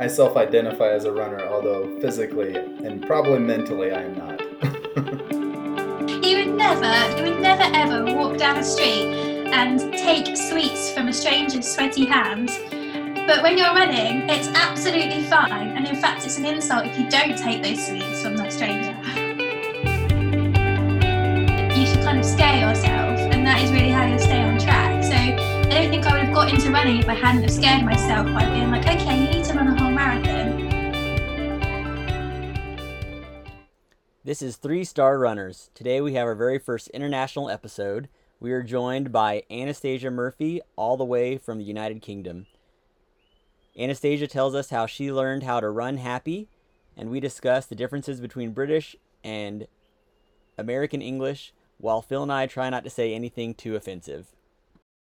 I self-identify as a runner, although physically and probably mentally I am not. You would never ever walk down the street and take sweets from a stranger's sweaty hand. But when you're running, it's absolutely fine. And in fact, it's an insult if you don't take those sweets from that stranger. You should kind of scare yourself, and that is really how you'll stay on track. So I don't think I would have got into running if I hadn't have scared myself by being like, okay, you need to run a whole marathon. This is 3 Star Runners. Today we have our very first international episode. We are joined by Anastasia Murphy, all the way from the United Kingdom. Anastasia tells us how she learned how to run happy, and we discuss the differences between British and American English, while Phil and I try not to say anything too offensive.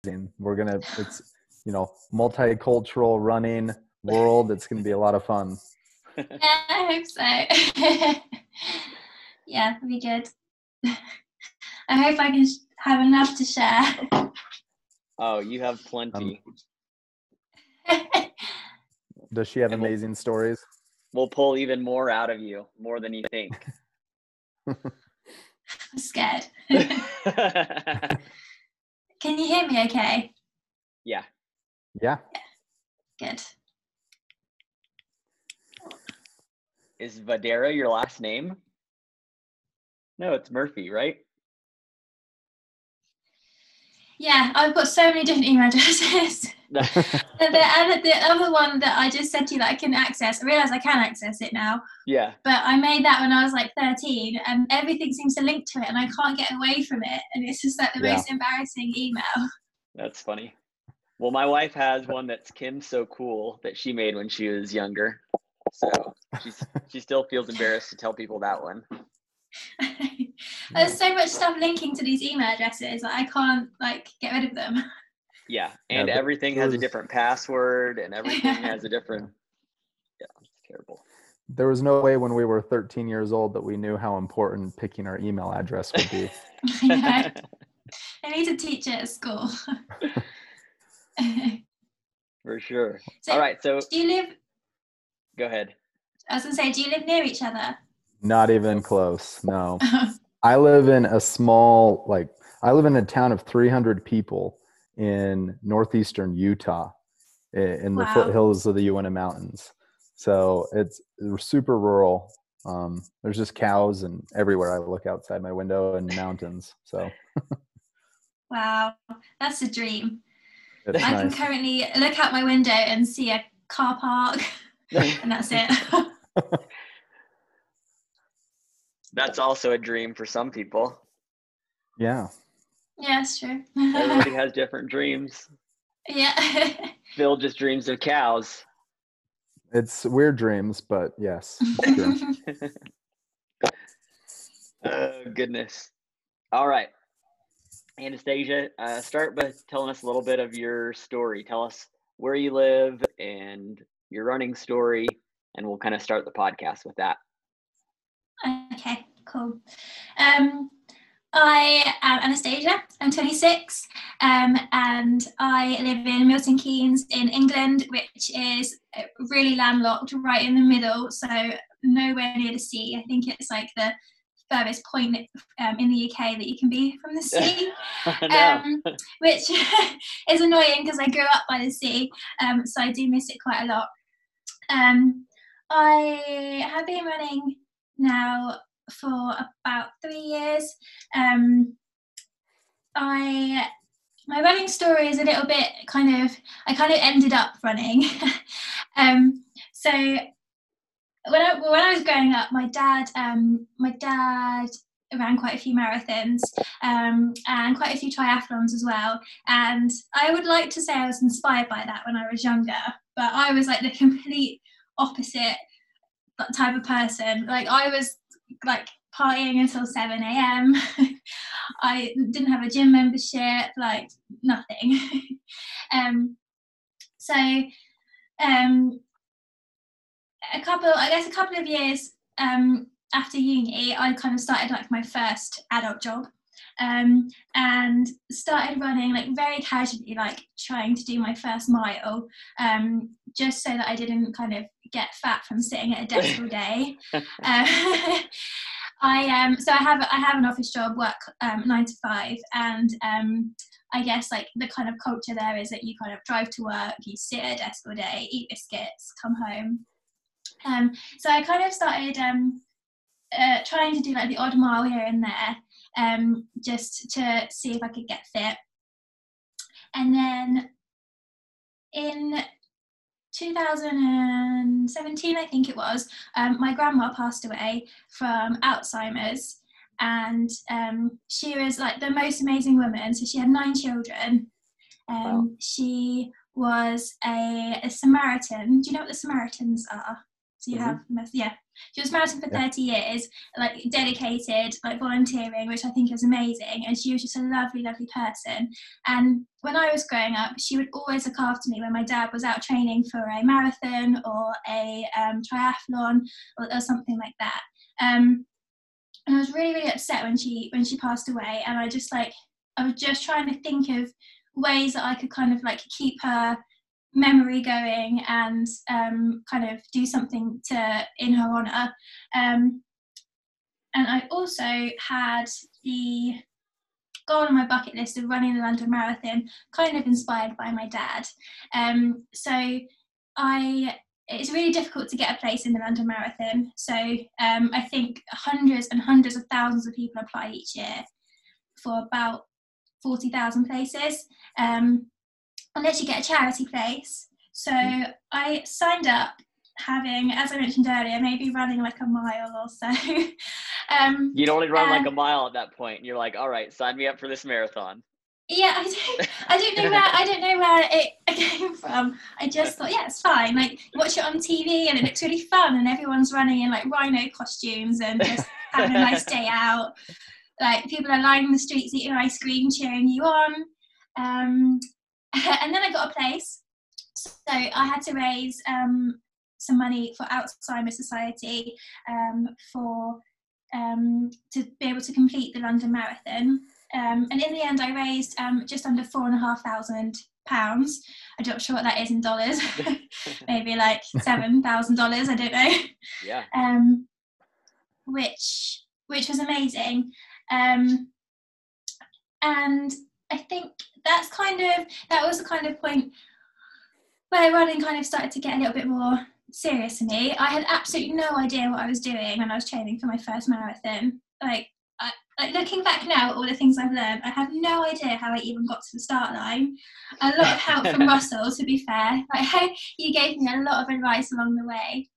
It's multicultural running world. It's going to be a lot of fun. Yeah, I hope so. Yeah, it'll be good. I hope I can have enough to share. Oh, you have plenty. Does she have amazing stories? We'll pull even more out of you, more than you think. I'm scared. Can you hear me okay? Yeah. Yeah. Good. Is Vadera your last name? No, it's Murphy, right? Yeah, I've got so many different email addresses. The other one that I just said to you that I couldn't access, I realise I can access it now. Yeah. But I made that when I was like 13, and everything seems to link to it, and I can't get away from it. And it's just like the most embarrassing email. That's funny. Well, my wife has one that's Kim So Cool that she made when she was younger. So she still feels embarrassed to tell people that one. There's so much stuff linking to these email addresses. I can't get rid of them. Yeah, and everything has a different password, and everything has a different. Yeah, it's terrible. There was no way when we were 13 years old that we knew how important picking our email address would be. I need to teach it at school. For sure. So, all right. So, do you live? Go ahead. I was gonna say, do you live near each other? Not even close. No, I live in a small I live in a town of 300 people. In northeastern Utah, in the foothills of the Uinta Mountains. So it's super rural. There's just cows, and everywhere I look outside my window, and mountains. So wow, that's a dream. It's I nice. Can currently look out my window and see a car park, and that's it. That's also a dream for some people. Yeah. Yeah, it's true. Everybody has different dreams. Yeah. Phil just dreams of cows. It's weird dreams, but yes. Oh, goodness. All right. Anastasia, start by telling us a little bit of your story. Tell us where you live and your running story, and we'll kind of start the podcast with that. Okay, cool. I am Anastasia, I'm 26, and I live in Milton Keynes in England, which is really landlocked, right in the middle, so nowhere near the sea. I think it's the furthest point in the UK that you can be from the sea, which is annoying because I grew up by the sea, so I do miss it quite a lot. I have been running now for about 3 years. My running story is a little bit I ended up running. So when I was growing up, my dad ran quite a few marathons and quite a few triathlons as well, and I would like to say I was inspired by that when I was younger, but I was the complete opposite type of person. I was partying until 7 a.m. I didn't have a gym membership, nothing. A couple of years after uni, I kind of started my first adult job, and started running like very casually, like trying to do my first mile, just so that I didn't kind of get fat from sitting at a desk all day. So I have an office job, work 9 to 5, and I guess like the kind of culture there is that you kind of drive to work, you sit at a desk all day, eat biscuits, come home. So I kind of started trying to do like the odd mile here and there, just to see if I could get fit. And then in 2017, I think it was, my grandma passed away from Alzheimer's, and she was like the most amazing woman. So she had 9 children. Wow. She was a Samaritan. Do you know what the Samaritans are? So you mm-hmm. have, yeah. She was Samaritan for 30 years, like dedicated, like volunteering, which I think is amazing. And she was just a lovely, lovely person. And when I was growing up, she would always look after me when my dad was out training for a marathon or a triathlon or something like that. And I was really, really upset when she passed away. And I was just trying to think of ways that I could kind of like keep her memory going and kind of do something to in her honor. And I also had the goal on my bucket list of running the London Marathon, kind of inspired by my dad. It's really difficult to get a place in the London Marathon, so I think hundreds and hundreds of thousands of people apply each year for about 40,000 places, unless you get a charity place. So I signed up having, as I mentioned earlier, maybe running like a mile or so. You'd only run like a mile at that point. You're like, all right, sign me up for this marathon. Yeah, I don't know where it came from. I just thought, yeah, it's fine. Like, watch it on TV and it looks really fun and everyone's running in like rhino costumes and just having a nice day out. Like, people are lining the streets eating ice cream, cheering you on. And then I got a place, so I had to raise some money for Alzheimer's Society to be able to complete the London Marathon. And in the end, I raised just under £4,500. I'm not sure what that is in dollars. Maybe like $7,000. I don't know. Yeah. Which was amazing, and I think that was the kind of point where running kind of started to get a little bit more serious to me. I had absolutely no idea what I was doing when I was training for my first marathon. Like looking back now at all the things I've learned, I have no idea how I even got to the start line. A lot of help from Russell, to be fair. Like, he gave me a lot of advice along the way.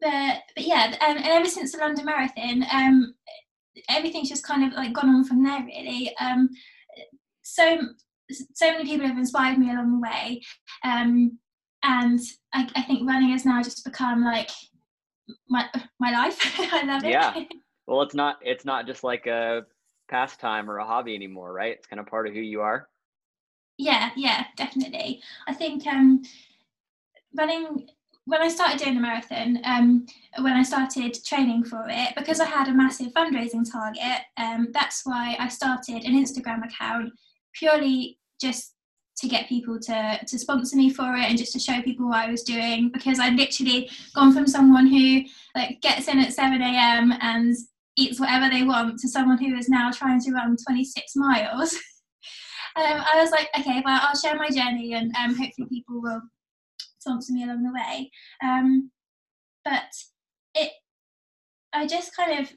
But yeah, and ever since the London Marathon, everything's just kind of like gone on from there, really. So many people have inspired me along the way, and I think running has now just become like my life. I love it. Yeah. Well, it's not just like a pastime or a hobby anymore, right? It's kind of part of who you are. Yeah, definitely. I think running. When I started doing the marathon, when I started training for it, because I had a massive fundraising target, that's why I started an Instagram account, purely just to get people to sponsor me for it and just to show people what I was doing, because I'd literally gone from someone who like gets in at 7 a.m. and eats whatever they want to someone who is now trying to run 26 miles. I was like, okay, well, I'll share my journey and hopefully people will sponsor me along the way. I just kind of,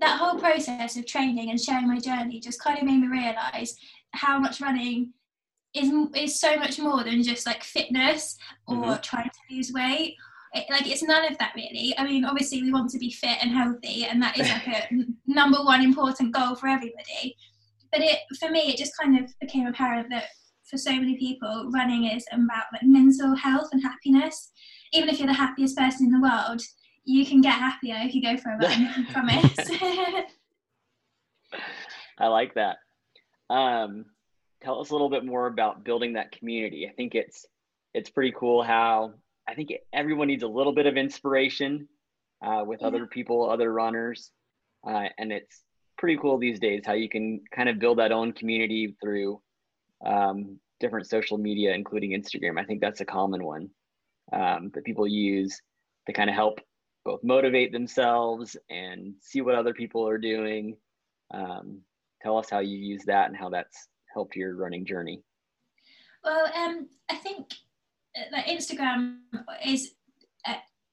that whole process of training and sharing my journey just kind of made me realise how much running is so much more than just like fitness or trying to lose weight. It's none of that, really. I mean, obviously we want to be fit and healthy, and that is like a number one important goal for everybody, but for me it just kind of became apparent that for so many people, running is about like mental health and happiness. Even if you're the happiest person in the world, you can get happier if you go for a run, I promise. I like that. Tell us a little bit more about building that community. I think it's pretty cool how I think everyone needs a little bit of inspiration with other people, other runners. And it's pretty cool these days how you can kind of build that own community through different social media, including Instagram. I think that's a common one that people use to kind of help both motivate themselves and see what other people are doing. Tell us how you use that and how that's helped your running journey. Well, I think that Instagram is,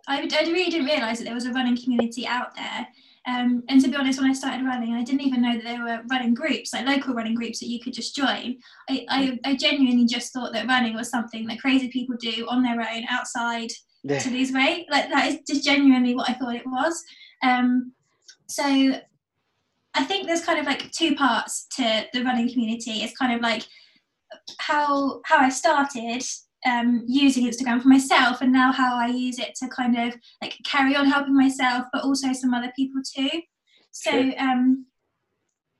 I really didn't realise that there was a running community out there. And to be honest, when I started running, I didn't even know that there were running groups, like local running groups that you could just join. I genuinely just thought that running was something that crazy people do on their own outside to lose weight. Like, that is just genuinely what I thought it was. So I think there's kind of like two parts to the running community. It's kind of like how I started using Instagram for myself, and now how I use it to kind of like carry on helping myself, but also some other people too. So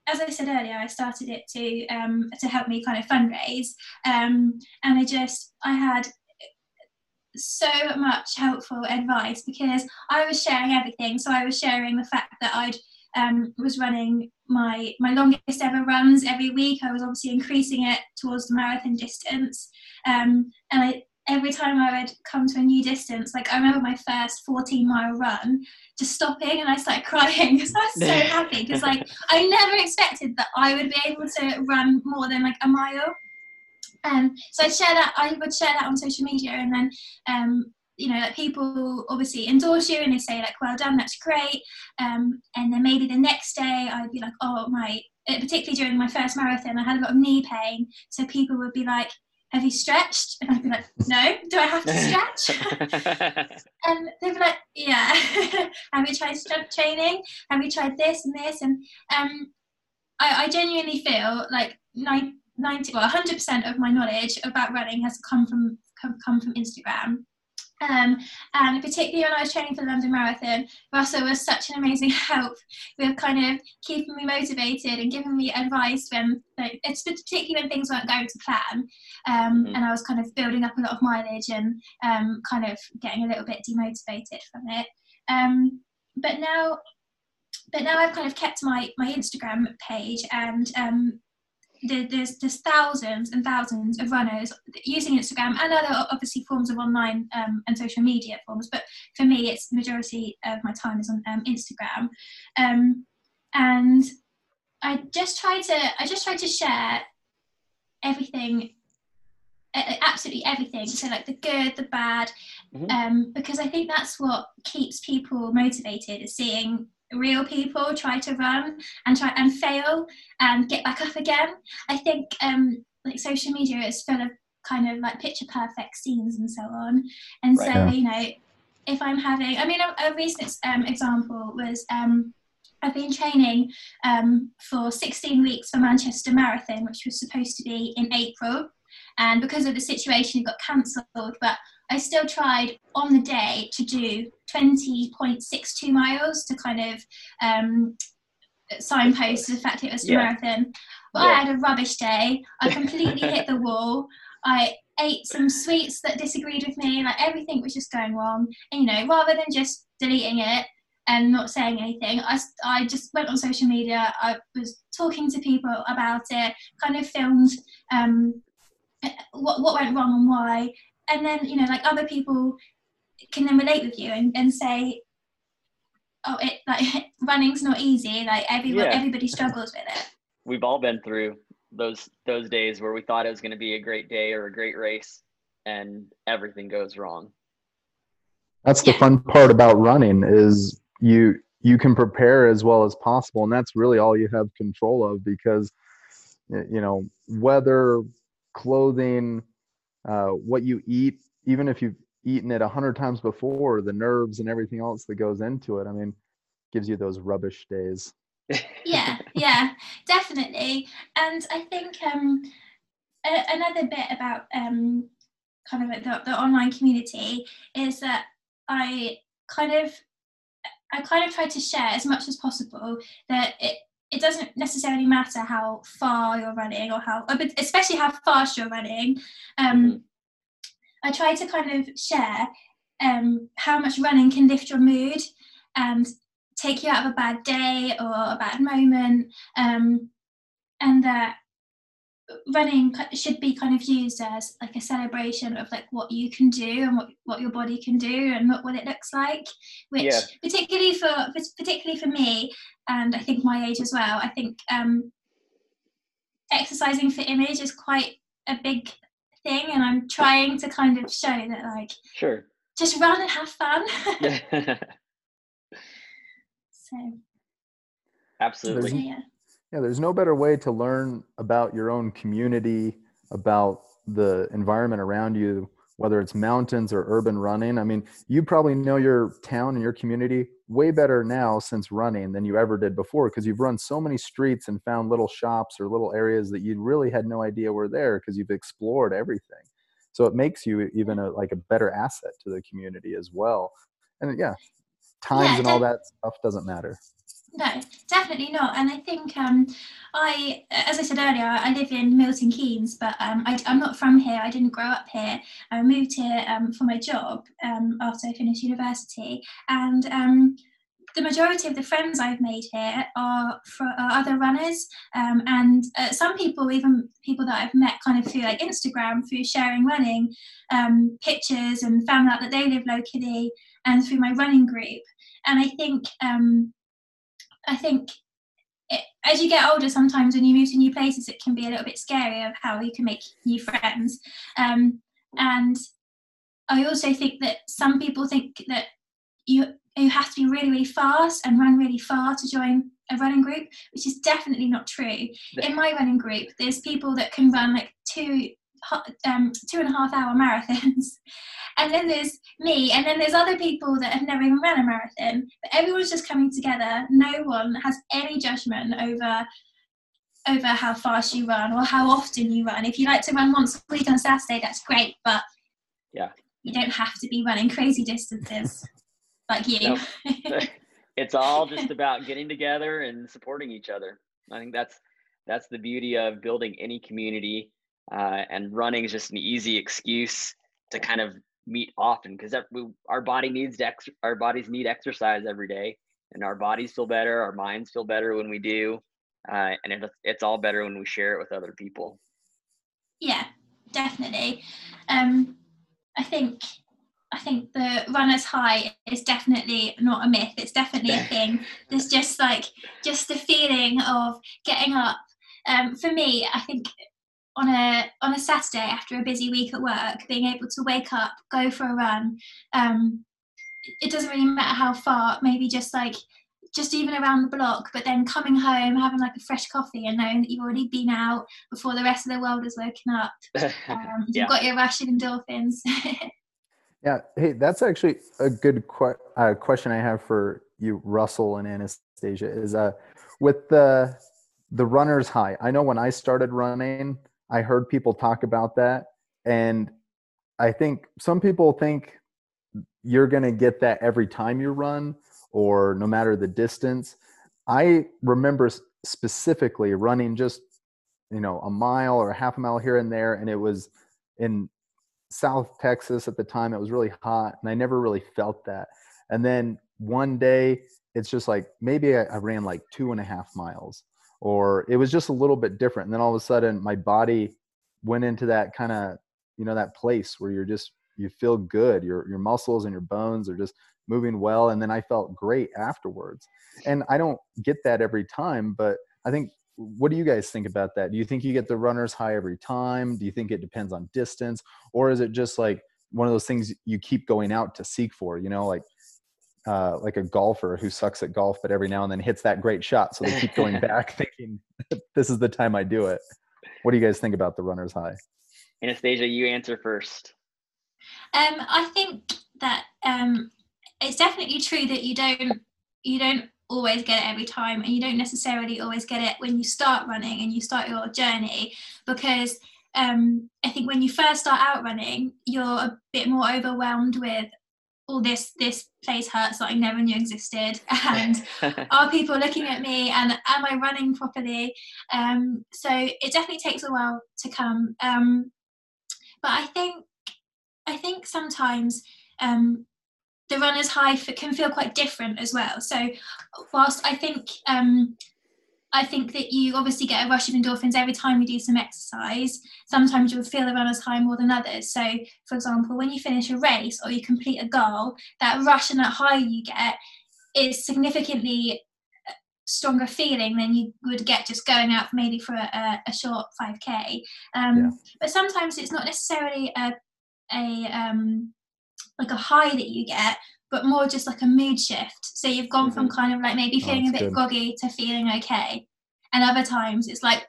as I said earlier, I started it to help me kind of fundraise, and I had so much helpful advice, because I was sharing everything. So I was sharing the fact that I'd was running my longest ever runs every week. I was obviously increasing it towards the marathon distance, and every time I would come to a new distance, like I remember my first 14-mile run, just stopping, and I started crying because I was so happy, because like I never expected that I would be able to run more than like a mile. So I would share that on social media, and then you know, like people obviously endorse you and they say like, well done, that's great. And then maybe the next day I'd be like, oh my, particularly during my first marathon, I had a lot of knee pain. So people would be like, have you stretched? And I'd be like, no, do I have to stretch? And they'd be like, yeah, have you tried strength training? Have you tried this and this? And I genuinely feel like 100% of my knowledge about running has come from Instagram. And particularly when I was training for the London Marathon, Russell was such an amazing help with kind of keeping me motivated and giving me advice when, like, it's particularly when things weren't going to plan, and I was kind of building up a lot of mileage and kind of getting a little bit demotivated from it. But now I've kind of kept my Instagram page, and there's thousands and thousands of runners using Instagram and other obviously forms of online and social media forms, but for me it's majority of my time is on Instagram, and I just try to share everything, absolutely everything, so like the good, the bad, because I think that's what keeps people motivated, is seeing real people try to run and try and fail and get back up again. I think like social media is full of kind of like picture perfect scenes and so on, and right, so yeah. You know, if I'm having, I mean, a recent example was I've been training for 16 weeks for Manchester Marathon, which was supposed to be in April, and because of the situation it got cancelled, but I still tried on the day to do 20.62 miles to kind of signpost the fact it was a marathon. But I had a rubbish day. I completely hit the wall. I ate some sweets that disagreed with me. Like, everything was just going wrong. And, you know, rather than just deleting it and not saying anything, I just went on social media. I was talking to people about it, kind of filmed what went wrong and why. And then, you know, like, other people can then relate with you and say, oh, it, like, running's not easy. Like, everybody struggles with it. We've all been through those days where we thought it was going to be a great day or a great race, and everything goes wrong. That's the fun part about running, is you can prepare as well as possible. And that's really all you have control of, because, you know, weather, clothing, what you eat, even if you've eaten it 100 times before, the nerves and everything else that goes into it, I mean, gives you those rubbish days. yeah, definitely. And I think another bit about kind of like the online community is that I kind of try to share as much as possible that it doesn't necessarily matter how far you're running, or especially how fast you're running. I try to kind of share how much running can lift your mood, and take you out of a bad day or a bad moment, and that running should be kind of used as like a celebration of like what you can do and what your body can do and not what it looks like, which yeah. particularly for me, and I think my age as well, I think exercising for image is quite a big thing, and I'm trying to kind of show that like sure, just run and have fun. So absolutely. So, yeah. Yeah, there's no better way to learn about your own community, about the environment around you, whether it's mountains or urban running. I mean, you probably know your town and your community way better now since running than you ever did before, because you've run so many streets and found little shops or little areas that you really had no idea were there because you've explored everything. So it makes you even a better asset to the community as well. And yeah, times and all that stuff doesn't matter. No, definitely not. And I think as I said earlier, I live in Milton Keynes, but I'm not from here. I didn't grow up here. I moved here for my job after I finished university. And the majority of the friends I've made here are other runners. And some people, even people that I've met kind of through like Instagram, through sharing running pictures, and found out that they live locally, and through my running group. And I think... as you get older, sometimes when you move to new places, it can be a little bit scary of how you can make new friends. And I also think that some people think that you have to be really, really fast and run really far to join a running group, which is definitely not true. In my running group, there's people that can run like 2.5 hour marathons, and then there's me, and then there's other people that have never even run a marathon, but everyone's just coming together. No one has any judgment over how fast you run or how often you run. If you like to run once a week on Saturday, that's great, but yeah, you don't have to be running crazy distances like you. No. It's all just about getting together and supporting each other. I think that's the beauty of building any community. And running is just an easy excuse to kind of meet often, because our bodies need exercise every day, and our bodies feel better, our minds feel better when we do, and it's all better when we share it with other people. Yeah, definitely. I think the runner's high is definitely not a myth. It's definitely a thing. There's just the feeling of getting up. For me, I think. On a Saturday after a busy week at work, being able to wake up, go for a run, it doesn't really matter how far, maybe just even around the block, but then coming home, having like a fresh coffee and knowing that you've already been out before the rest of the world has woken up. Yeah. You've got your rush of endorphins. Yeah, hey, that's actually a good question I have for you, Russell and Anastasia, is with the runner's high. I know when I started running, I heard people talk about that, and I think some people think you're going to get that every time you run or no matter the distance. I remember specifically running just, a mile or a half a mile here and there, and it was in South Texas at the time. It was really hot, and I never really felt that. And then one day, it's just like maybe I ran like 2.5 miles. Or it was just a little bit different. And then all of a sudden my body went into that kind of, that place where you feel good. Your muscles and your bones are just moving well. And then I felt great afterwards. And I don't get that every time, but I think, what do you guys think about that? Do you think you get the runner's high every time? Do you think it depends on distance? Or is it just like one of those things you keep going out to seek for, like a golfer who sucks at golf, but every now and then hits that great shot. So they keep going back thinking, this is the time I do it. What do you guys think about the runner's high? Anastasia, you answer first. I think that it's definitely true that you don't always get it every time, and you don't necessarily always get it when you start running and you start your journey, because I think when you first start out running, you're a bit more overwhelmed with, oh, this place hurts that I never knew existed, and are people looking at me, and am I running properly? So it definitely takes a while to come. But I think sometimes the runner's high can feel quite different as well. So whilst I think that you obviously get a rush of endorphins every time you do some exercise, sometimes you'll feel the runner's high more than others. So for example, when you finish a race or you complete a goal, that rush and that high you get is significantly stronger feeling than you would get just going out maybe for a short 5k. But sometimes it's not necessarily like a high that you get, but more just like a mood shift. So you've gone from kind of like maybe feeling a bit groggy to feeling okay. And other times it's like,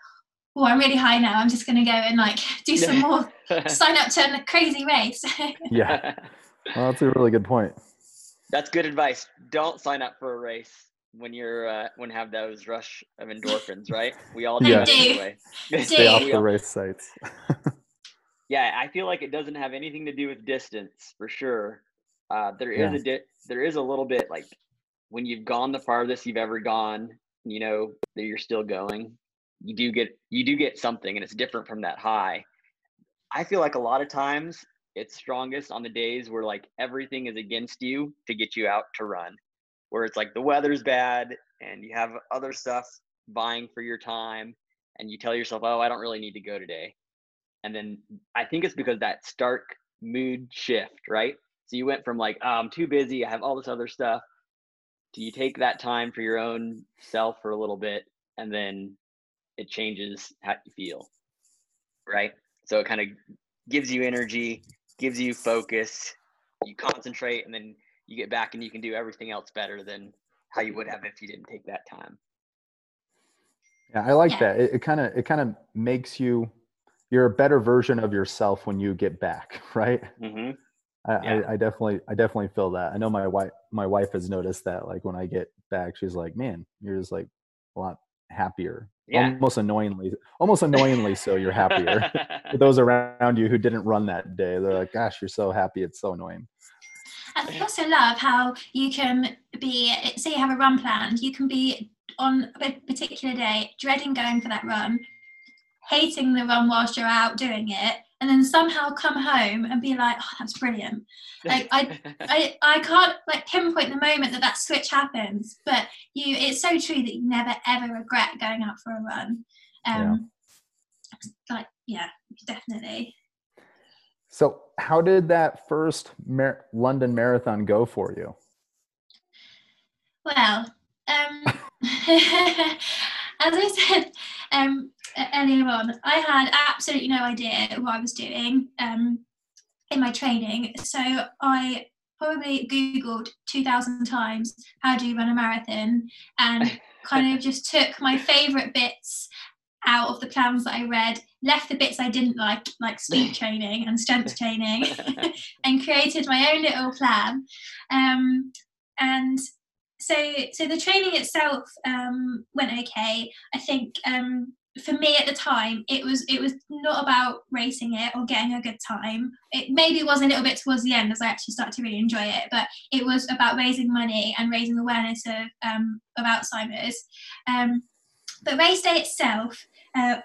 oh, I'm really high now, I'm just going to go and like do some more, sign up to a crazy race. Yeah, well, that's a really good point. That's good advice. Don't sign up for a race when you're when have those rush of endorphins, right? We all do. Anyway. Stay off the race sites. Yeah, I feel like it doesn't have anything to do with distance for sure. There is a little bit like when you've gone the farthest you've ever gone, you know that you're still going. You do get something, and it's different from that high. I feel like a lot of times it's strongest on the days where like everything is against you to get you out to run, where it's like the weather's bad and you have other stuff vying for your time, and you tell yourself, oh, I don't really need to go today. And then I think it's because that stark mood shift, right? So you went from like, oh, I'm too busy, I have all this other stuff, to you take that time for your own self for a little bit, and then it changes how you feel, right? So it kind of gives you energy, gives you focus, you concentrate, and then you get back and you can do everything else better than how you would have if you didn't take that time. Yeah, I like that. It kind of makes you, you're a better version of yourself when you get back, right? Mm-hmm. I definitely feel that. I know my wife has noticed that. Like when I get back, she's like, "Man, you're just like a lot happier." Yeah. Almost annoyingly, so you're happier. For those around you who didn't run that day, they're like, "Gosh, you're so happy." It's so annoying. I also love how you can be, say you have a run planned, you can be on a particular day dreading going for that run, hating the run whilst you're out doing it, and then somehow come home and be like, oh, that's brilliant. Like I can't like pinpoint the moment that switch happens, but it's so true that you never ever regret going out for a run. Definitely. So how did that first London Marathon go for you? Well, as I said earlier on, I had absolutely no idea what I was doing in my training. So I probably Googled 2,000 times, how do you run a marathon? And kind of just took my favourite bits out of the plans that I read, left the bits I didn't like speed training and strength training, and created my own little plan. And so the training itself went okay. I think for me at the time, it was not about racing it or getting a good time. It maybe was a little bit towards the end as I actually started to really enjoy it, but it was about raising money and raising awareness of Alzheimer's. But race day itself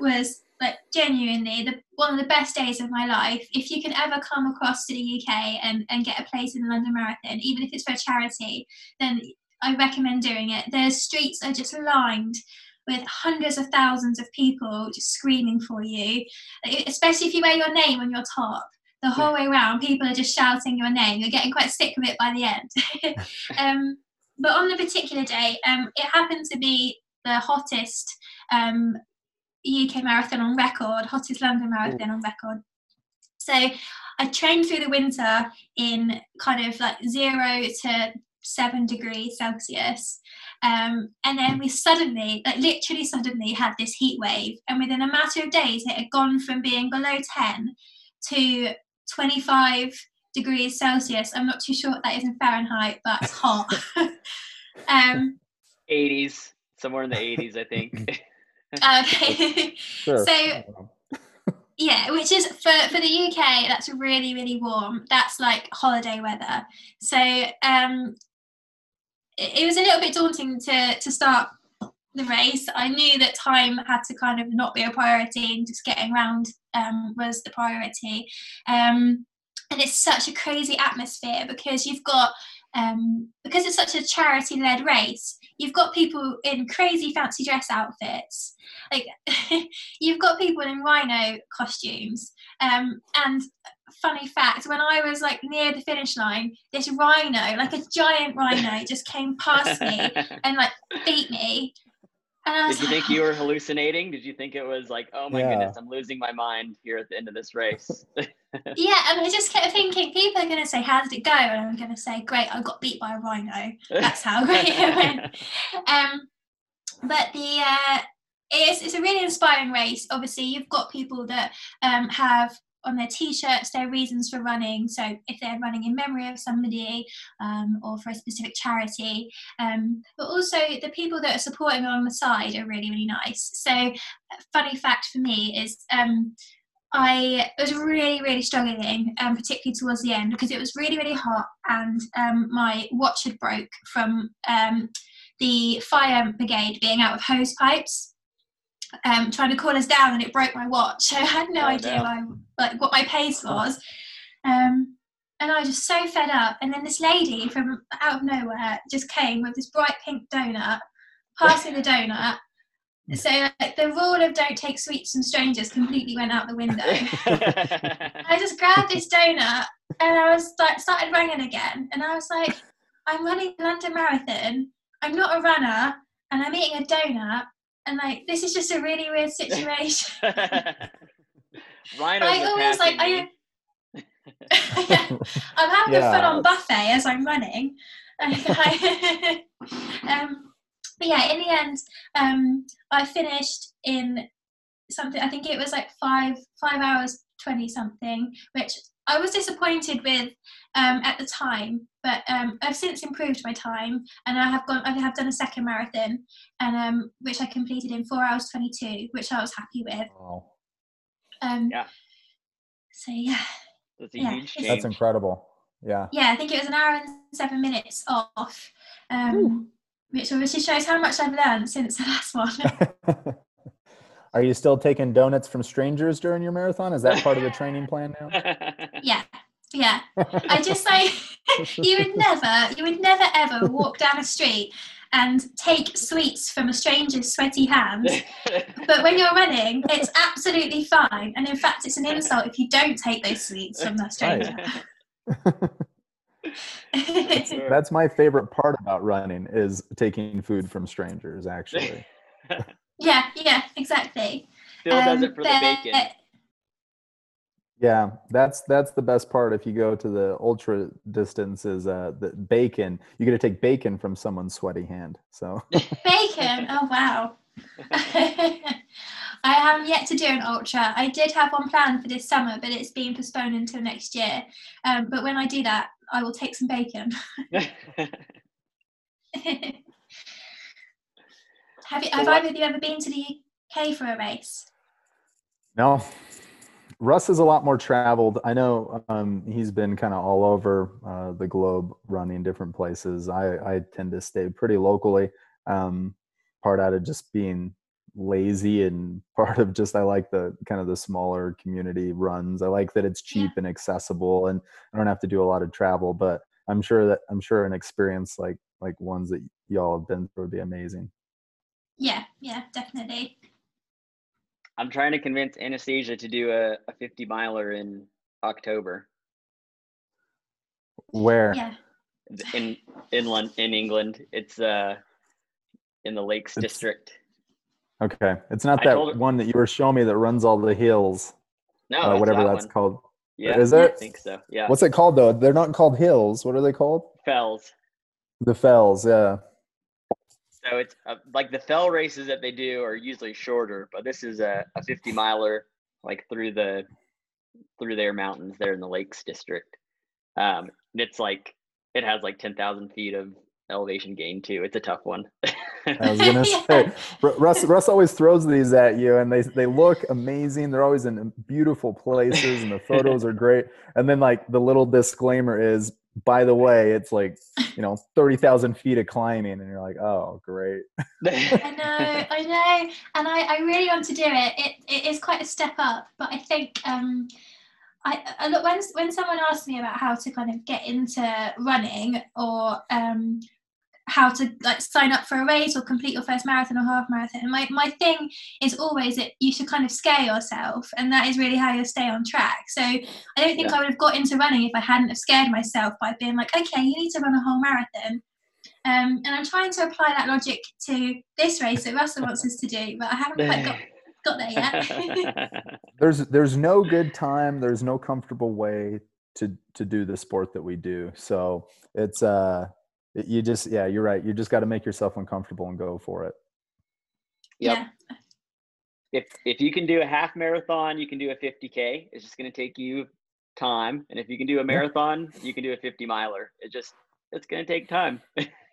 was like genuinely one of the best days of my life. If you can ever come across to the UK and get a place in the London Marathon, even if it's for a charity, then I recommend doing it. The streets are just lined with hundreds of thousands of people just screaming for you, especially if you wear your name on your top. The whole way around, people are just shouting your name. You're getting quite sick of it by the end. But on the particular day, it happened to be the hottest UK marathon on record, hottest London Marathon on record. So I trained through the winter in kind of like 0 to 7 degrees Celsius. And then we suddenly, like literally suddenly, had this heat wave. And within a matter of days, it had gone from being below 10 to 25 degrees Celsius. I'm not too sure what that is in Fahrenheit, but it's hot. 80s. Somewhere in the 80s, I think. Okay. Sure. So, yeah, which is, for the UK, that's really, really warm. That's like holiday weather. So it was a little bit daunting to start the race. I knew that time had to kind of not be a priority, and just getting round was the priority. And it's such a crazy atmosphere because you've got because it's such a charity-led race, you've got people in crazy fancy dress outfits, like you've got people in rhino costumes. And funny fact, when I was like near the finish line, this rhino, like a giant rhino, just came past me and like beat me. And I was Did you think you were hallucinating? Did you think it was like, oh my goodness, I'm losing my mind here at the end of this race? And I just kept thinking, people are going to say, how did it go? And I'm going to say, great, I got beat by a rhino. That's how great it went. But the it's a really inspiring race. Obviously, you've got people that have on their t-shirts their reasons for running. So if they're running in memory of somebody or for a specific charity, but also the people that are supporting on the side are really, really nice. So funny fact for me is I was really, really struggling, particularly towards the end, because it was really, really hot, and my watch had broke from the fire brigade being out with hose pipes, trying to cool us down, and it broke my watch. So I had no idea what my pace was, and I was just so fed up. And then this lady from out of nowhere just came with this bright pink donut, passed me the donut. So like, the rule of don't take sweets from strangers completely went out the window. I just grabbed this donut and I was like, started running again, and I was like, I'm running the London Marathon, I'm not a runner, and I'm eating a donut. And like, this is just a really weird situation. I always like, I'm having a full-on buffet as I'm running. But yeah, in the end, I finished in something. I think it was like five hours 20 something, which I was disappointed with at the time, but I've since improved my time, and I have done a second marathon, and which I completed in 4 hours 22, which I was happy with. Wow. So yeah, that's a huge change. That's incredible. Yeah, I think it was an hour and 7 minutes off, which obviously shows how much I've learned since the last one. Are you still taking donuts from strangers during your marathon? Is that part of the training plan now? Yeah. I just like, you would never ever walk down a street and take sweets from a stranger's sweaty hands. But when you're running, it's absolutely fine. And in fact, it's an insult if you don't take those sweets from that stranger. Right. That's my favorite part about running, is taking food from strangers, actually. Yeah, exactly. Still does it for the bacon. Yeah, that's the best part. If you go to the ultra distances, the bacon, you get to take bacon from someone's sweaty hand. So bacon. Oh wow. I haven't yet to do an ultra. I did have one planned for this summer, but it's been postponed until next year. But when I do that, I will take some bacon. Have either of you ever been to the UK for a race? No. Russ is a lot more traveled. I know he's been kind of all over the globe running different places. I tend to stay pretty locally, part out of just being lazy and part of just I like the kind of the smaller community runs. I like that it's cheap and accessible, and I don't have to do a lot of travel, but I'm sure an experience like ones that y'all have been through would be amazing. Yeah, definitely. I'm trying to convince Anastasia to do a 50 miler in October. Where? Yeah. In England. It's in the Lakes District. Okay. It's not one that you were showing me that runs all the hills. No, whatever that's called. Yeah, is it? I think so. Yeah. What's it called though? They're not called hills. What are they called? Fells. The fells, yeah. So it's like the fell races that they do are usually shorter, but this is a 50 miler like through their mountains there in the Lakes District. And it's like, it has like 10,000 feet of elevation gain too. It's a tough one. I was going to say, Russ always throws these at you, and they look amazing. They're always in beautiful places, and the photos are great. And then like the little disclaimer is, by the way, it's like, 30,000 feet of climbing, and you're like, oh, great. I know. And I really want to do it. It is quite a step up, but I think I look, when someone asks me about how to kind of get into running, or how to like sign up for a race or complete your first marathon or half marathon, my thing is always that you should kind of scare yourself, and that is really how you'll stay on track. So I don't think I would have got into running if I hadn't have scared myself by being like, okay, you need to run a whole marathon. And I'm trying to apply that logic to this race that Russell wants us to do, but I haven't quite got there yet. There's no good time. There's no comfortable way to do the sport that we do. So it's you just, yeah, you're right. You just got to make yourself uncomfortable and go for it. Yep. Yeah. If you can do a half marathon, you can do a 50K. It's just going to take you time. And if you can do a marathon, you can do a 50 miler. It's going to take time.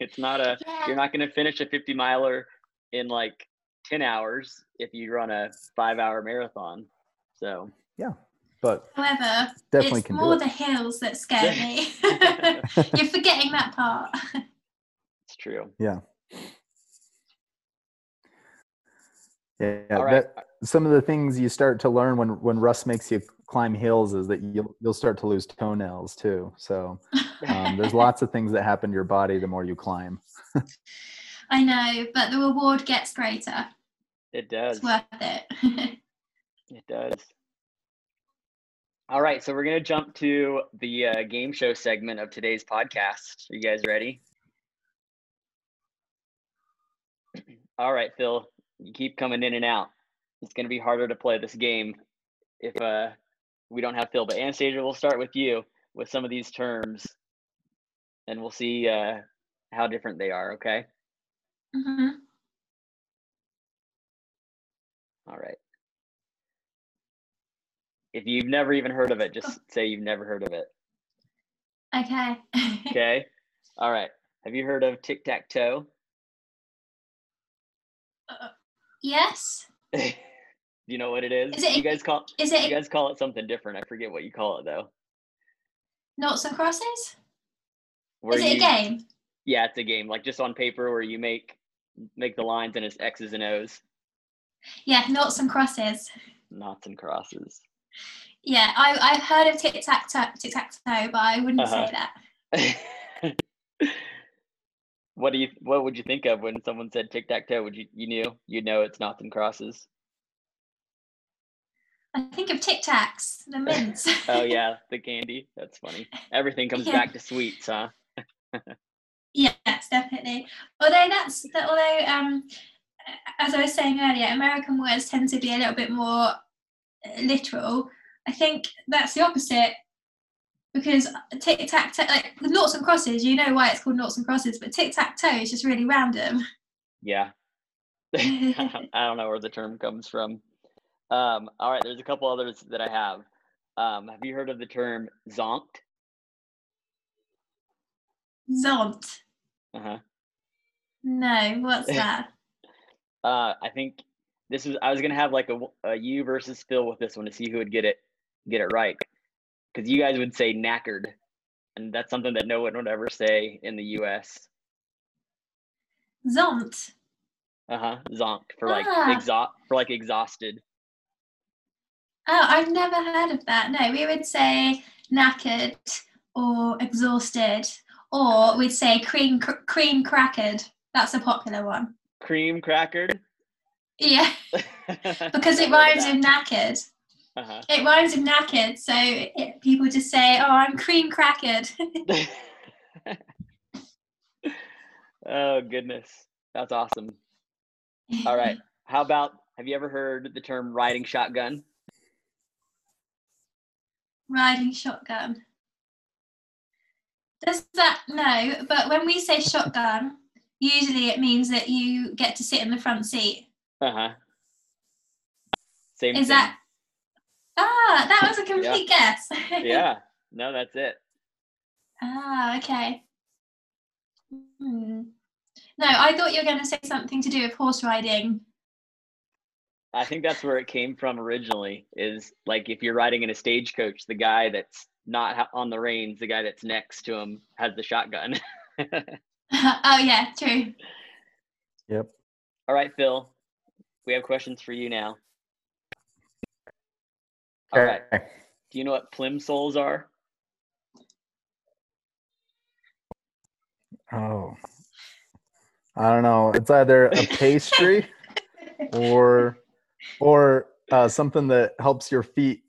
It's not a, you're not going to finish a 50 miler in like 10 hours if you run a 5-hour marathon. So, yeah. But however, it's more the hills that scare me. You're forgetting that part. It's true. Yeah. Yeah. Right. Some of the things you start to learn when Russ makes you climb hills is that you'll start to lose toenails too. So there's lots of things that happen to your body the more you climb. I know, but the reward gets greater. It does. It's worth it. It does. All right, so we're going to jump to the game show segment of today's podcast. Are you guys ready? All right, Phil, you keep coming in and out. It's going to be harder to play this game if we don't have Phil. But Anastasia, we'll start with you with some of these terms, and we'll see how different they are, okay? Mm-hmm. All right. If you've never even heard of it, just say you've never heard of it. Okay. Okay. All right. Have you heard of tic-tac-toe? Yes. Do you know what it is? You guys call it something different. I forget what you call it, though. Noughts and crosses? Is it a game? Yeah, it's a game. Like just on paper where you make the lines and it's X's and O's. Yeah, noughts and crosses. Noughts and crosses. Yeah, I've heard of tic-tac-toe, but I wouldn't say that. What would you think of when someone said tic-tac-toe? Would you know it's noughts and crosses? I think of Tic Tacs, the mints. Oh yeah, the candy. That's funny. Everything comes back to sweets, huh? Yes, definitely. Although, as I was saying earlier, American words tend to be a little bit more literal. I think that's the opposite, because tic-tac-toe, like the noughts and crosses, you know why it's called noughts and crosses, but tic-tac-toe is just really random. Yeah. I don't know where the term comes from. All right, there's a couple others that I have. Have you heard of the term zonked? Zonked? No, what's that? I think I was going to have like a you versus Phil with this one to see who would get it right. Because you guys would say knackered. And that's something that no one would ever say in the US. Zonked. Zonked for like exhausted. Oh, I've never heard of that. No, we would say knackered or exhausted, or we'd say cream crackered. That's a popular one. Cream crackered? Yeah, because it rhymes with knackered. It rhymes with knackered, so people just say, oh, I'm cream crackered. Oh, goodness. That's awesome. All right. How about, have you ever heard the term riding shotgun? Riding shotgun. No, but when we say shotgun, usually it means that you get to sit in the front seat. Same thing. Is that? Ah, that was a complete guess. Yeah. No, that's it. Ah, okay. No, I thought you were going to say something to do with horse riding. I think that's where it came from originally. Is like if you're riding in a stagecoach, the guy that's not on the reins, the guy that's next to him has the shotgun. Oh yeah, true. Yep. All right, Phil. We have questions for you now. All right. Do you know what plimsolls are? Oh, I don't know. It's either a pastry or something that helps your feet,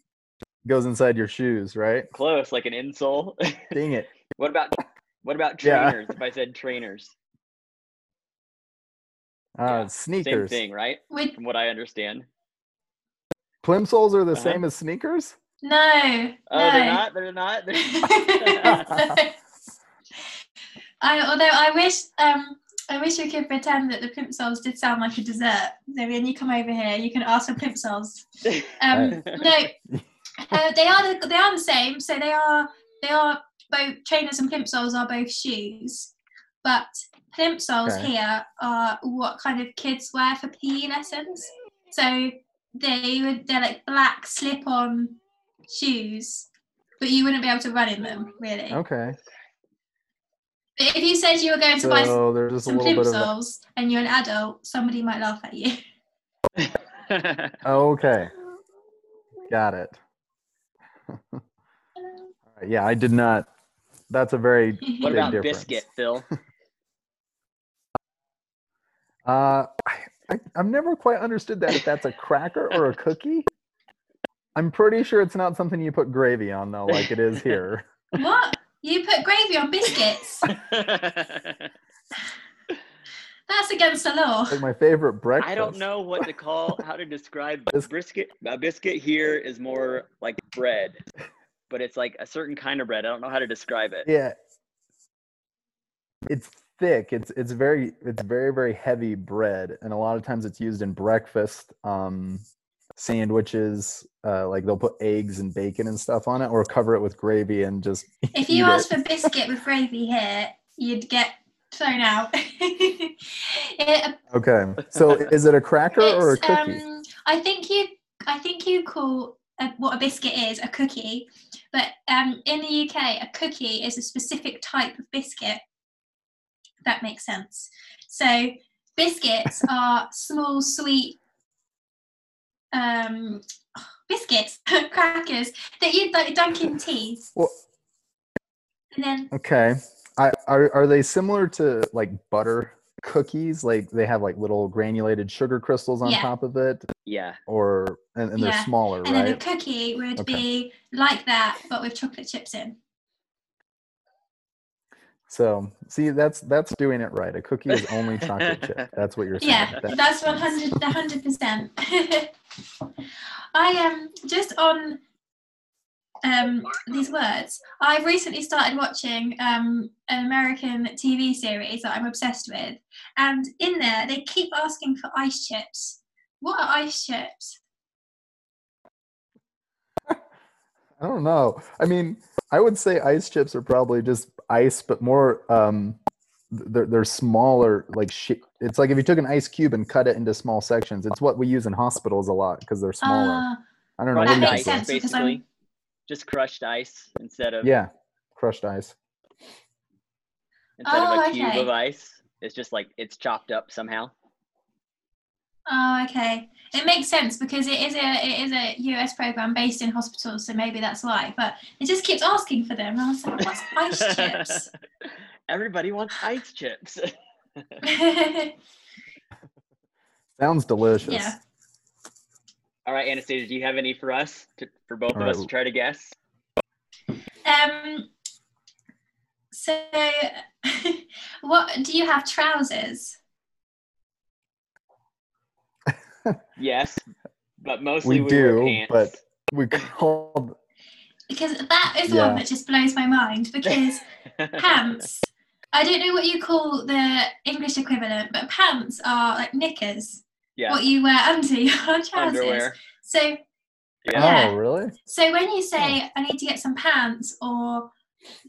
goes inside your shoes, right? Close, like an insole. Dang it. What about trainers? Yeah. If I said trainers. Sneakers. Same thing, right? Wait. From what I understand. Plimsolls are the same as sneakers? No. Oh, no. They're not. Although I wish we could pretend that the plimsolls did sound like a dessert. So when you come over here, you can ask for plimsolls. No. They are the same. So they are both trainers, and plimsolls are both shoes. But plimsolls here are what kind of kids wear for PE lessons. So they're like black slip-on shoes, but you wouldn't be able to run in them, really. Okay. But if you said you were going to buy some plimsolls and you're an adult, somebody might laugh at you. Okay. Got it. Yeah, I did not. That's a very big What about difference. Biscuit, Phil? I've never quite understood that, if that's a cracker or a cookie. I'm pretty sure it's not something you put gravy on, though, like it is here. What? You put gravy on biscuits? That's against the law. Like my favorite breakfast. I don't know what to call, how to describe brisket. A biscuit here is more like bread, but it's like a certain kind of bread. I don't know how to describe it. Yeah, it's thick. It's very, very heavy bread, and a lot of times it's used in breakfast sandwiches. Like they'll put eggs and bacon and stuff on it, or cover it with gravy and just. If you asked for biscuit with gravy here, you'd get. So now, okay. So is it a cracker or a cookie? I think you call what a biscuit is a cookie, but in the UK, a cookie is a specific type of biscuit. If that makes sense. So biscuits are small, sweet biscuits, crackers that you dunk in teas, well, and then okay. Are they similar to like butter cookies? Like they have like little granulated sugar crystals on top of it? Yeah. Or and they're smaller, and right? And then a cookie would be like that, but with chocolate chips in. So see, that's doing it right. A cookie is only chocolate chip. That's what you're saying. Yeah, that's 100%. I am just on these words. I've recently started watching an American TV series that I'm obsessed with, and in there they keep asking for ice chips. What are ice chips? I don't know. I mean, I would say ice chips are probably just ice, but more they're smaller. Like it's like if you took an ice cube and cut it into small sections. It's what we use in hospitals a lot because they're smaller. I don't know. That makes sense because I'm. Just crushed ice instead of crushed ice. Instead of a cube of ice, it's just like it's chopped up somehow. Oh, okay. It makes sense because it is a US program based in hospitals, so maybe that's why. But it just keeps asking for them. And I was like, what's ice chips? Everybody wants ice chips. Sounds delicious. Yeah. All right, Anastasia, do you have any for us, for both of us to try to guess? So, what do you have? Trousers? Yes, but mostly we do, wear pants. But we call because that is one that just blows my mind. Because pants, I don't know what you call the English equivalent, but pants are like knickers. Yeah. What you wear under your trousers. Underwear. So, Oh, really? So when you say, I need to get some pants or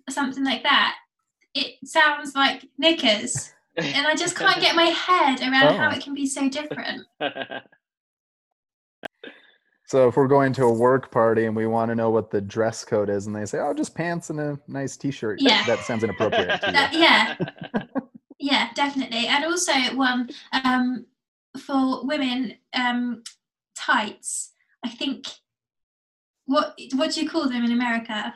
something like that, it sounds like knickers. And I just can't get my head around how it can be so different. So if we're going to a work party and we want to know what the dress code is, and they say, just pants and a nice T-shirt. Yeah. That sounds inappropriate to you. Yeah. Yeah, definitely. And also one... for women, tights. I think What do you call them in America?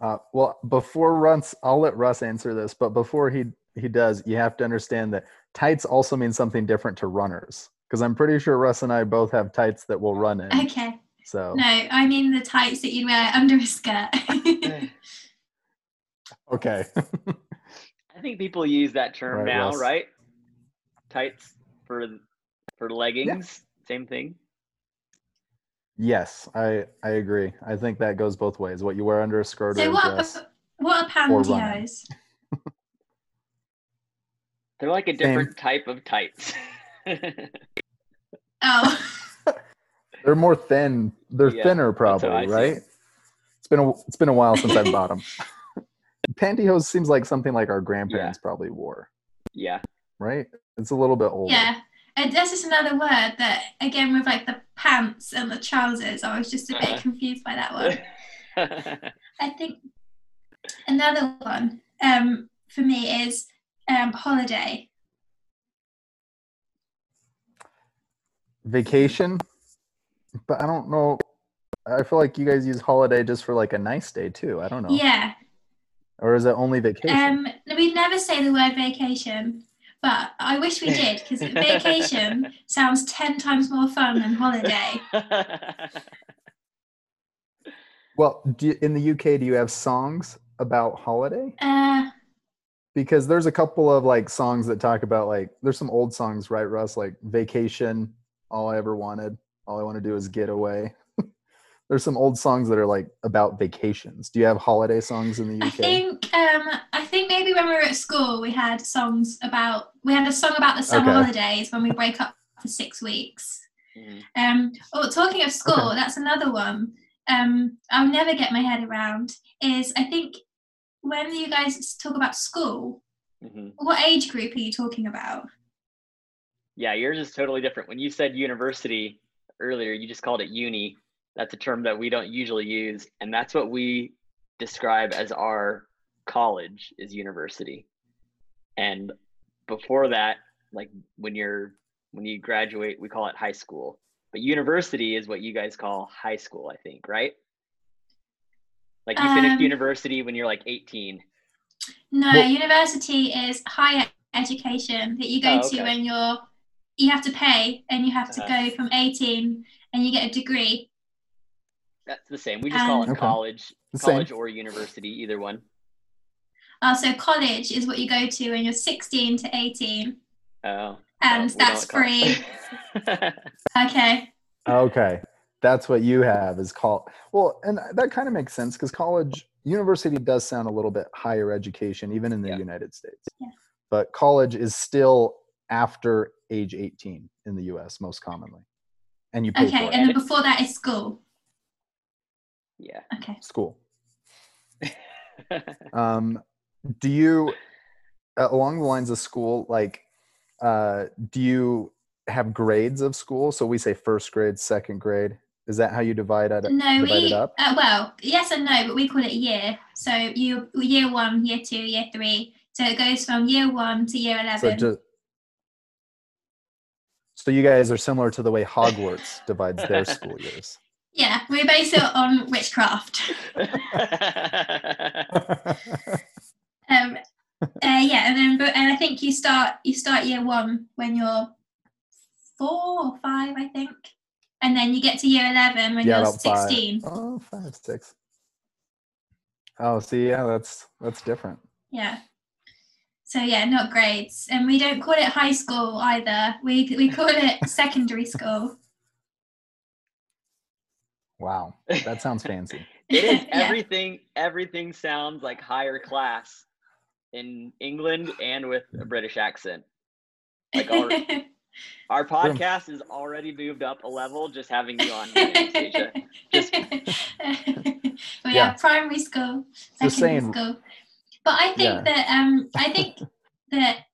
Well, before Russ, I'll let Russ answer this, but before he does, you have to understand that tights also mean something different to runners, because I'm pretty sure Russ and I both have tights that we'll run in. Okay. So. No, I mean the tights that you'd wear under a skirt. Okay. I think people use that term now, Russ. Right? Tights for leggings, yeah. Same thing. Yes, I agree. I think that goes both ways. What you wear under a skirt. So what are pantyhose? They're like a different type of tights. Oh. They're more thin. They're thinner, probably, right? See. It's been a while since I've bought them. Pantyhose seems like something like our grandparents probably wore. Yeah. Right? It's a little bit older. Yeah. And that's just another word that, again, with like the pants and the trousers, I was just a bit confused by that one. I think another one for me is holiday. Vacation? But I don't know. I feel like you guys use holiday just for like a nice day too. I don't know. Yeah. Or is it only vacation? We never say the word vacation. But I wish we did, because vacation sounds 10 times more fun than holiday. Well, in the UK, do you have songs about holiday? Because there's a couple of like songs that talk about like, there's some old songs, right, Russ? Like Vacation, All I Ever Wanted, All I Want to Do Is Get Away. There's some old songs that are like about vacations. Do you have holiday songs in the UK? I think maybe when we were at school, we had a song about the summer holidays when we break up for 6 weeks. Talking of school, that's another one. I'll never get my head around is, I think when you guys talk about school, what age group are you talking about? Yeah, yours is totally different. When you said university earlier, you just called it uni. That's a term that we don't usually use, and that's what we describe as our college is university. And before that, like when you graduate, we call it high school. But university is what you guys call high school, I think, right? Like you finish university when you're like 18. No, university is higher education that you go to when you have to pay, and you have to go from 18 and you get a degree. That's the same. We just call it college or university, either one. So college is what you go to when you're 16 to 18. Oh. And that's free. Okay. That's what you have is college. Well, and that kind of makes sense because university does sound a little bit higher education, even in the United States. Yeah. But college is still after age 18 in the US most commonly. And you pay for it. Okay, and then before that is school. Yeah. Okay. School. Do you, along the lines of school, like, do you have grades of school? So we say first grade, second grade. Is that how you divide it up? Well, yes and no, but we call it year. So year one, year two, year three. So it goes from year one to year 11. So you guys are similar to the way Hogwarts divides their school years. Yeah, we base it on witchcraft. And I think you start year one when you're 4 or 5, I think, and then you get to year 11 when you're 16. 5, 6. Oh, see, yeah, that's different. Yeah. So yeah, not grades, and we don't call it high school either. We call it secondary school. Wow, that sounds fancy. It is. Everything sounds like higher class in England and with a British accent. Like our podcast has already moved up a level just having you on here, Anastasia. We have primary school, secondary school. But I think that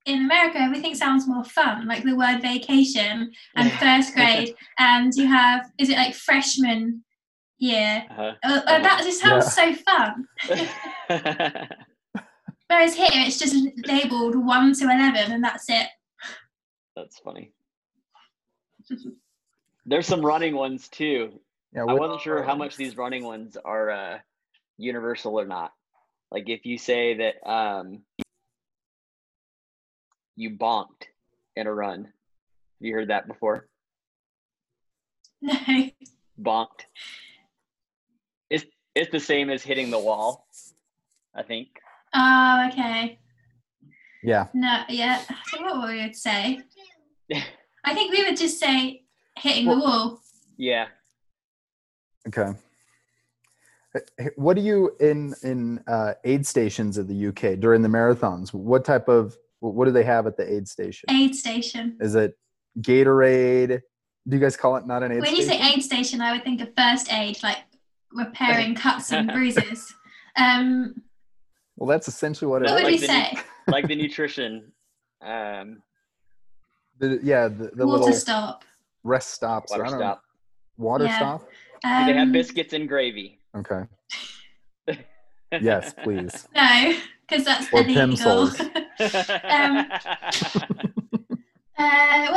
in America everything sounds more fun, like the word vacation and first grade, and you have, is it like freshman? Yeah, that just sounds so fun. Whereas here it's just labelled 1 to 11 and that's it. That's funny. There's some running ones too Yeah, I wasn't sure how much these running ones are universal or not. Like if you say that you bonked in a run, have you heard that before? No. Bonked. It's the same as hitting the wall, I think. Oh, okay. Yeah. No, yeah. I think what we would say. I think we would just say hitting the wall. Yeah. Okay. What do you in aid stations of the UK during the marathons? What do they have at the aid station? Aid station. Is it Gatorade? Do you guys call it not an aid station? When you say aid station, I would think of first aid, like repairing cuts and bruises. Well, that's essentially what it is. What would we say? Like the nutrition. The water little stop. Rest stops. Water stop. Water stop? Do they have biscuits and gravy? Okay. Yes, please. No, because that's illegal. What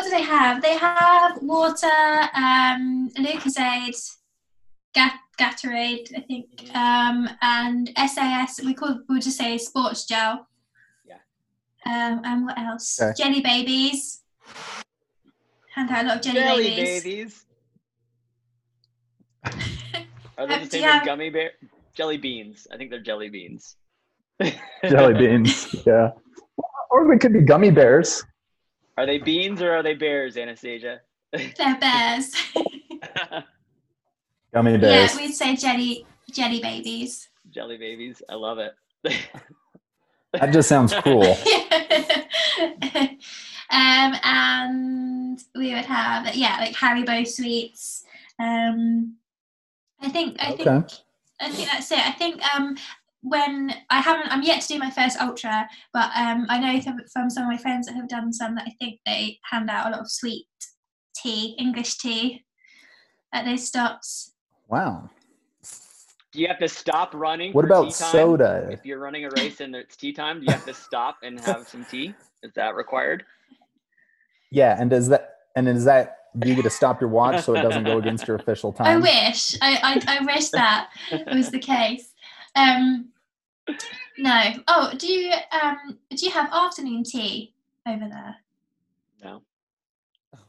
do they have? They have water, Lucozade, Gatorade, I think, and SAS. We'll just say sports gel. Yeah. And what else? Okay. Jelly babies. Hand out a lot of jelly babies. Are they the same as gummy bear? Jelly beans. I think they're jelly beans. Jelly beans, yeah. Or they could be gummy bears. Are they beans or are they bears, Anastasia? They're bears. Gummy bears. Yeah, we'd say jelly babies. Jelly babies. I love it. That just sounds cool. And we would have like Haribo sweets. I think that's it. I think when I'm yet to do my first ultra, but I know from some of my friends that have done some that I think they hand out a lot of sweet tea, English tea, at those stops. Wow. Do you have to stop running? What about soda? If you're running a race and it's tea time, do you have to stop and have some tea? Is that required? Yeah, and is that you get to stop your watch so it doesn't go against your official time? I wish. I wish that was the case. No. Oh, do you have afternoon tea over there? No.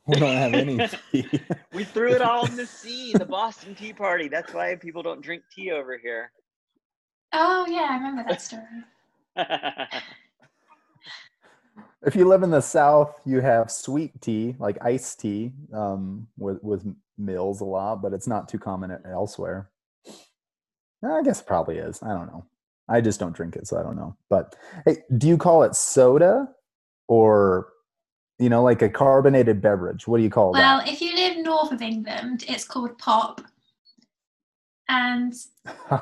We don't have any tea. We threw it all in the sea, the Boston Tea Party. That's why people don't drink tea over here. Oh, yeah. I remember that story. If you live in the South, you have sweet tea, like iced tea, with meals a lot, but it's not too common elsewhere. I guess it probably is. I don't know. I just don't drink it, so I don't know. But hey, do you call it soda or, like a carbonated beverage? What do you call that? Well, if you live north of England, it's called pop. And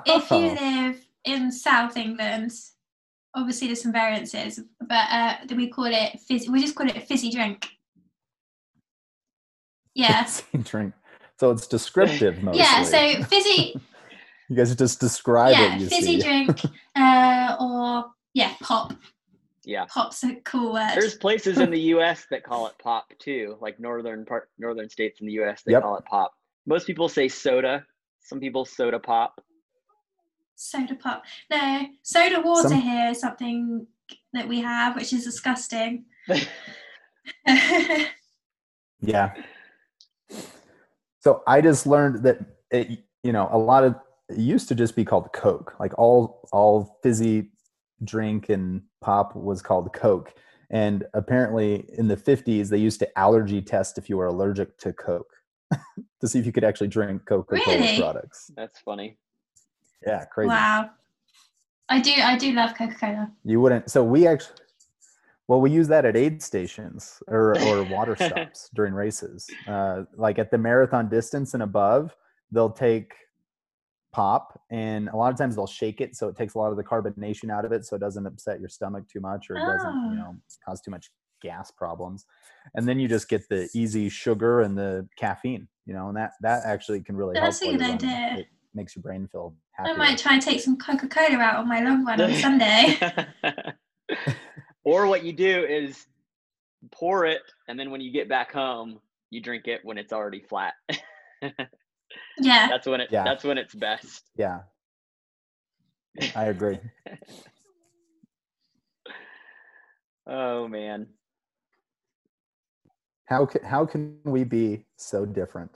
if you live in South England, obviously there's some variances, but we call it fizzy. We just call it a fizzy drink. Yeah. Fizzy drink. So it's descriptive mostly. Yeah. So fizzy. You guys just describe it. Yeah. Fizzy drink. Pop. Yeah. Pop's a cool word. There's places in the U.S. that call it pop too, like northern states in the U.S. They call it pop. Most people say soda. Some people soda pop. Soda pop. No, soda water here is something that we have, which is disgusting. Yeah. So I just learned that it used to just be called Coke. Like all fizzy drink and pop was called Coke. And apparently in the 50s, they used to allergy test if you were allergic to Coke to see if you could actually drink Coca-Cola products. That's funny. Yeah, crazy. Wow. I do love Coca-Cola. You wouldn't. So we actually, we use that at aid stations or water stops during races. Like at the marathon distance and above, they'll take pop, and a lot of times they'll shake it so it takes a lot of the carbonation out of it so it doesn't upset your stomach too much, or it doesn't, cause too much gas problems. And then you just get the easy sugar and the caffeine, and that actually can really help. That's a good idea. Makes your brain feel happy. I might try and take some Coca-Cola out on my long run on Sunday. Or what you do is pour it, and then when you get back home, you drink it when it's already flat. Yeah. That's when it's best. Yeah. I agree. Oh man. How can we be so different?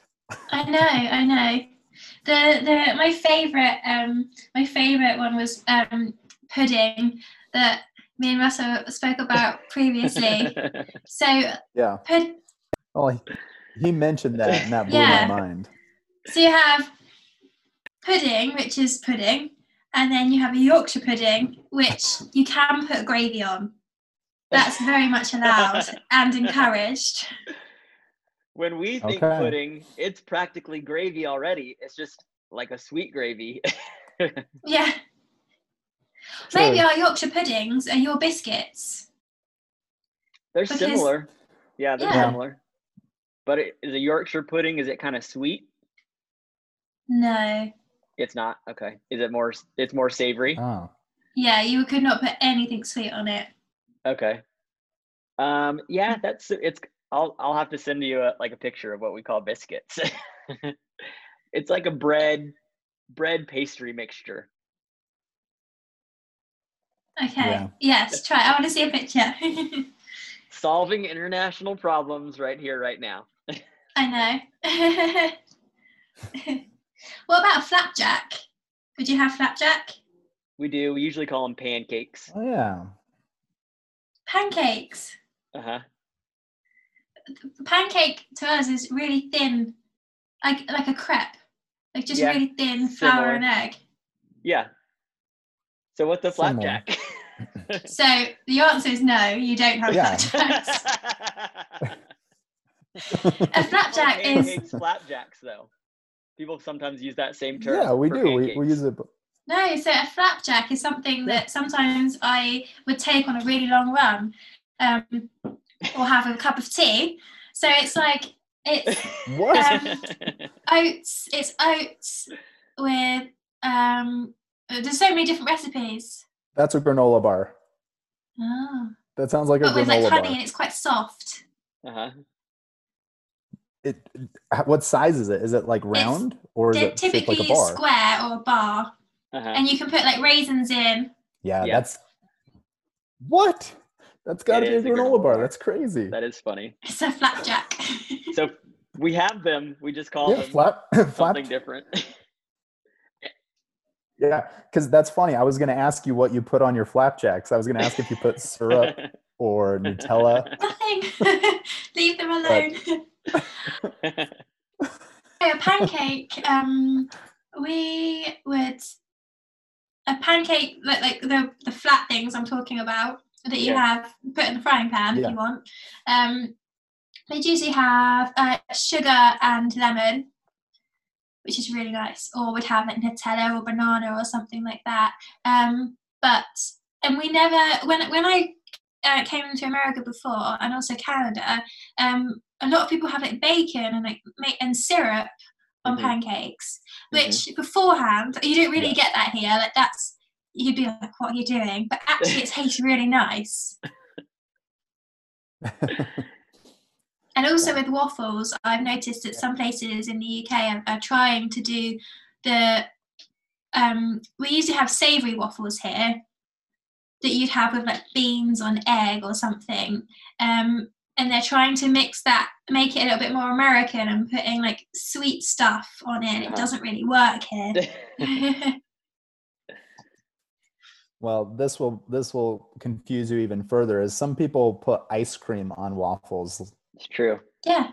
I know. The my favorite one was pudding that me and Russell spoke about previously. So yeah. He mentioned that, and that blew my mind. So you have pudding, which is pudding, and then you have a Yorkshire pudding, which you can put gravy on. That's very much allowed and encouraged. When we think pudding, it's practically gravy already. It's just like a sweet gravy. Yeah. True. Maybe our Yorkshire puddings are your biscuits. They're similar. Yeah, they're similar. But is a Yorkshire pudding, is it kind of sweet? No. It's not? Okay. Is it more, it's more savory? Oh. Yeah, you could not put anything sweet on it. Okay. Yeah, that's, it's, I'll have to send you a picture of what we call biscuits. It's like a bread pastry mixture. Okay. Yeah. Yes, try. I want to see a picture. Solving international problems right here, right now. I know. What about flapjack? Would you have flapjack? We do. We usually call them pancakes. Oh, yeah. Pancakes. Uh-huh. Pancake to us is really thin, like a crepe, like just really thin flour and egg. Yeah. So what's a flapjack? So the answer is no, you don't have flapjacks. A flapjack is flapjacks, though. People sometimes use that same term. Yeah, we do. We use it. No, so a flapjack is something that sometimes I would take on a really long run, or have a cup of tea. So it's like oats. It's oats with there's so many different recipes. That's a granola bar. Oh. That sounds like a granola bar. But with honey, and it's quite soft. Uh-huh. What size is it? Is it like round or is it shaped like a bar? Typically square or a bar. Uh-huh. And you can put like raisins in. Yeah. That's what? That's got to be a granola bar. That's crazy. That is funny. It's a flapjack. So we have them. We just call them something different. Yeah, because that's funny. I was going to ask you what you put on your flapjacks. I was going to ask if you put syrup or Nutella. Nothing. Leave them alone. A pancake. A pancake, like the flat things I'm talking about that you have put in the frying pan if you want. They'd usually have sugar and lemon, which is really nice, or would have like Nutella or banana or something like that. But we never, when I came to America before and also Canada, a lot of people have like bacon and and syrup on pancakes, which beforehand you don't really get that here. Like that's, you'd be like, what are you doing? But actually it tastes really nice. And also with waffles, I've noticed that some places in the UK are trying to do we usually have savoury waffles here that you'd have with like beans on egg or something. And they're trying to mix that, make it a little bit more American and putting like sweet stuff on it. It doesn't really work here. Well, this will confuse you even further, as some people put ice cream on waffles. It's true. Yeah.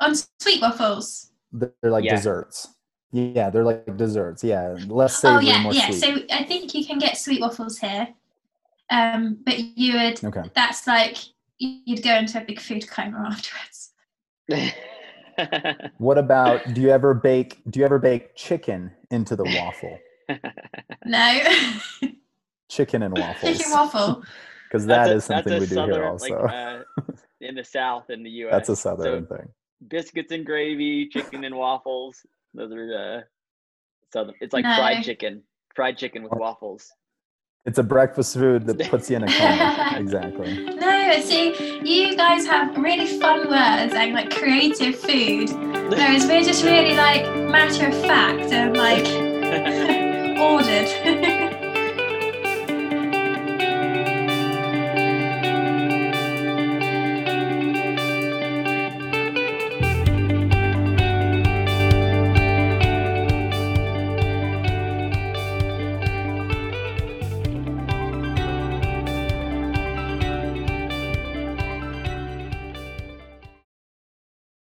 On sweet waffles. They're like desserts. Yeah, they're like desserts. Yeah. Less savory, more sweet. So I think you can get sweet waffles here. But you would that's like you'd go into a big food coma afterwards. What about do you ever bake chicken into the waffle? No. Chicken and waffles. Chicken waffle. Because that is something we do here also. In the South, in the U.S. That's a Southern thing. Biscuits and gravy, chicken and waffles. Those are Southern. It's like fried chicken with waffles. It's a breakfast food that puts you in a coma. Exactly. No, see, you guys have really fun words and like creative food, whereas we're just really like matter of fact and like ordered.